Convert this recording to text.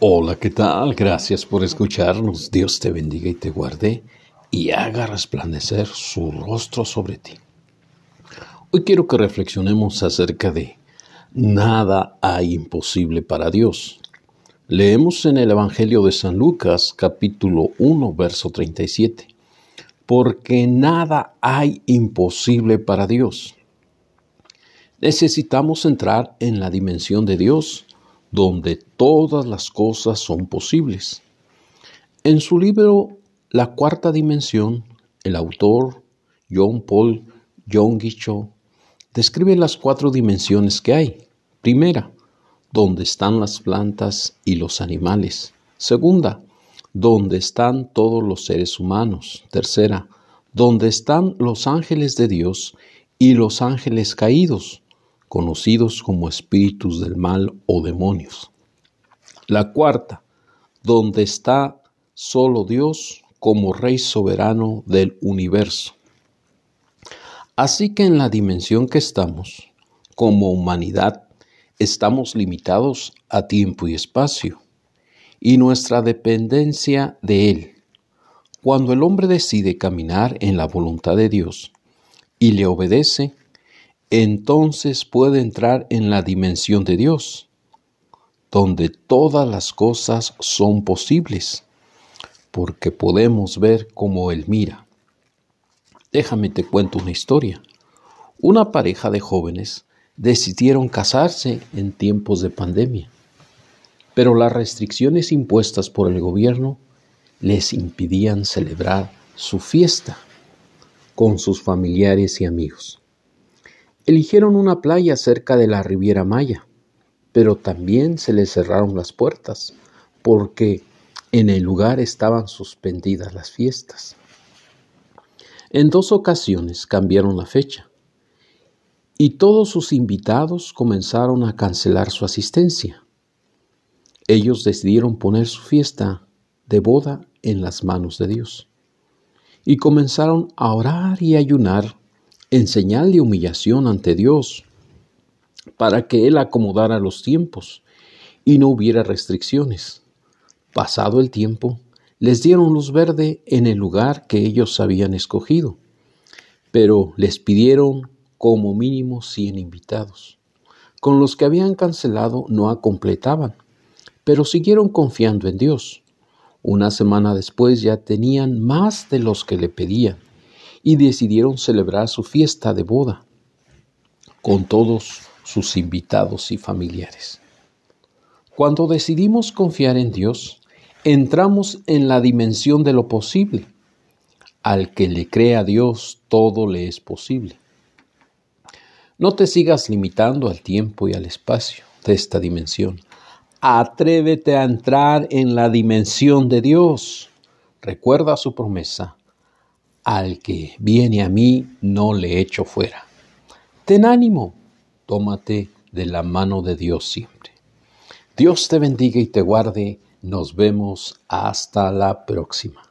Hola, ¿qué tal? Gracias por escucharnos. Dios te bendiga y te guarde y haga resplandecer su rostro sobre ti. Hoy quiero que reflexionemos acerca de nada hay imposible para Dios. Leemos en el Evangelio de San Lucas, capítulo 1, verso 37. Porque nada hay imposible para Dios. Necesitamos entrar en la dimensión de Dios, donde todas las cosas son posibles. En su libro La Cuarta Dimensión, el autor John Paul Yonggi Cho describe las 4 dimensiones que hay. Primera, donde están las plantas y los animales. Segunda, donde están todos los seres humanos. Tercera, donde están los ángeles de Dios y los ángeles caídos, conocidos como espíritus del mal o demonios. La cuarta, donde está solo Dios como Rey soberano del universo. Así que en la dimensión que estamos, como humanidad, estamos limitados a tiempo y espacio, y nuestra dependencia de Él. Cuando el hombre decide caminar en la voluntad de Dios y le obedece, entonces puede entrar en la dimensión de Dios, donde todas las cosas son posibles, porque podemos ver cómo Él mira. Déjame te cuento una historia. Una pareja de jóvenes decidieron casarse en tiempos de pandemia, pero las restricciones impuestas por el gobierno les impedían celebrar su fiesta con sus familiares y amigos. Eligieron una playa cerca de la Riviera Maya, pero también se les cerraron las puertas porque en el lugar estaban suspendidas las fiestas. En 2 ocasiones cambiaron la fecha y todos sus invitados comenzaron a cancelar su asistencia. Ellos decidieron poner su fiesta de boda en las manos de Dios y comenzaron a orar y ayunar en señal de humillación ante Dios, para que Él acomodara los tiempos y no hubiera restricciones. Pasado el tiempo, les dieron luz verde en el lugar que ellos habían escogido, pero les pidieron como mínimo 100 invitados. Con los que habían cancelado no completaban, pero siguieron confiando en Dios. Una semana después ya tenían más de los que le pedían, y decidieron celebrar su fiesta de boda con todos sus invitados y familiares. Cuando decidimos confiar en Dios, entramos en la dimensión de lo posible. Al que le cree a Dios, todo le es posible. No te sigas limitando al tiempo y al espacio de esta dimensión. Atrévete a entrar en la dimensión de Dios. Recuerda su promesa. Al que viene a mí, no le echo fuera. Ten ánimo, tómate de la mano de Dios siempre. Dios te bendiga y te guarde. Nos vemos hasta la próxima.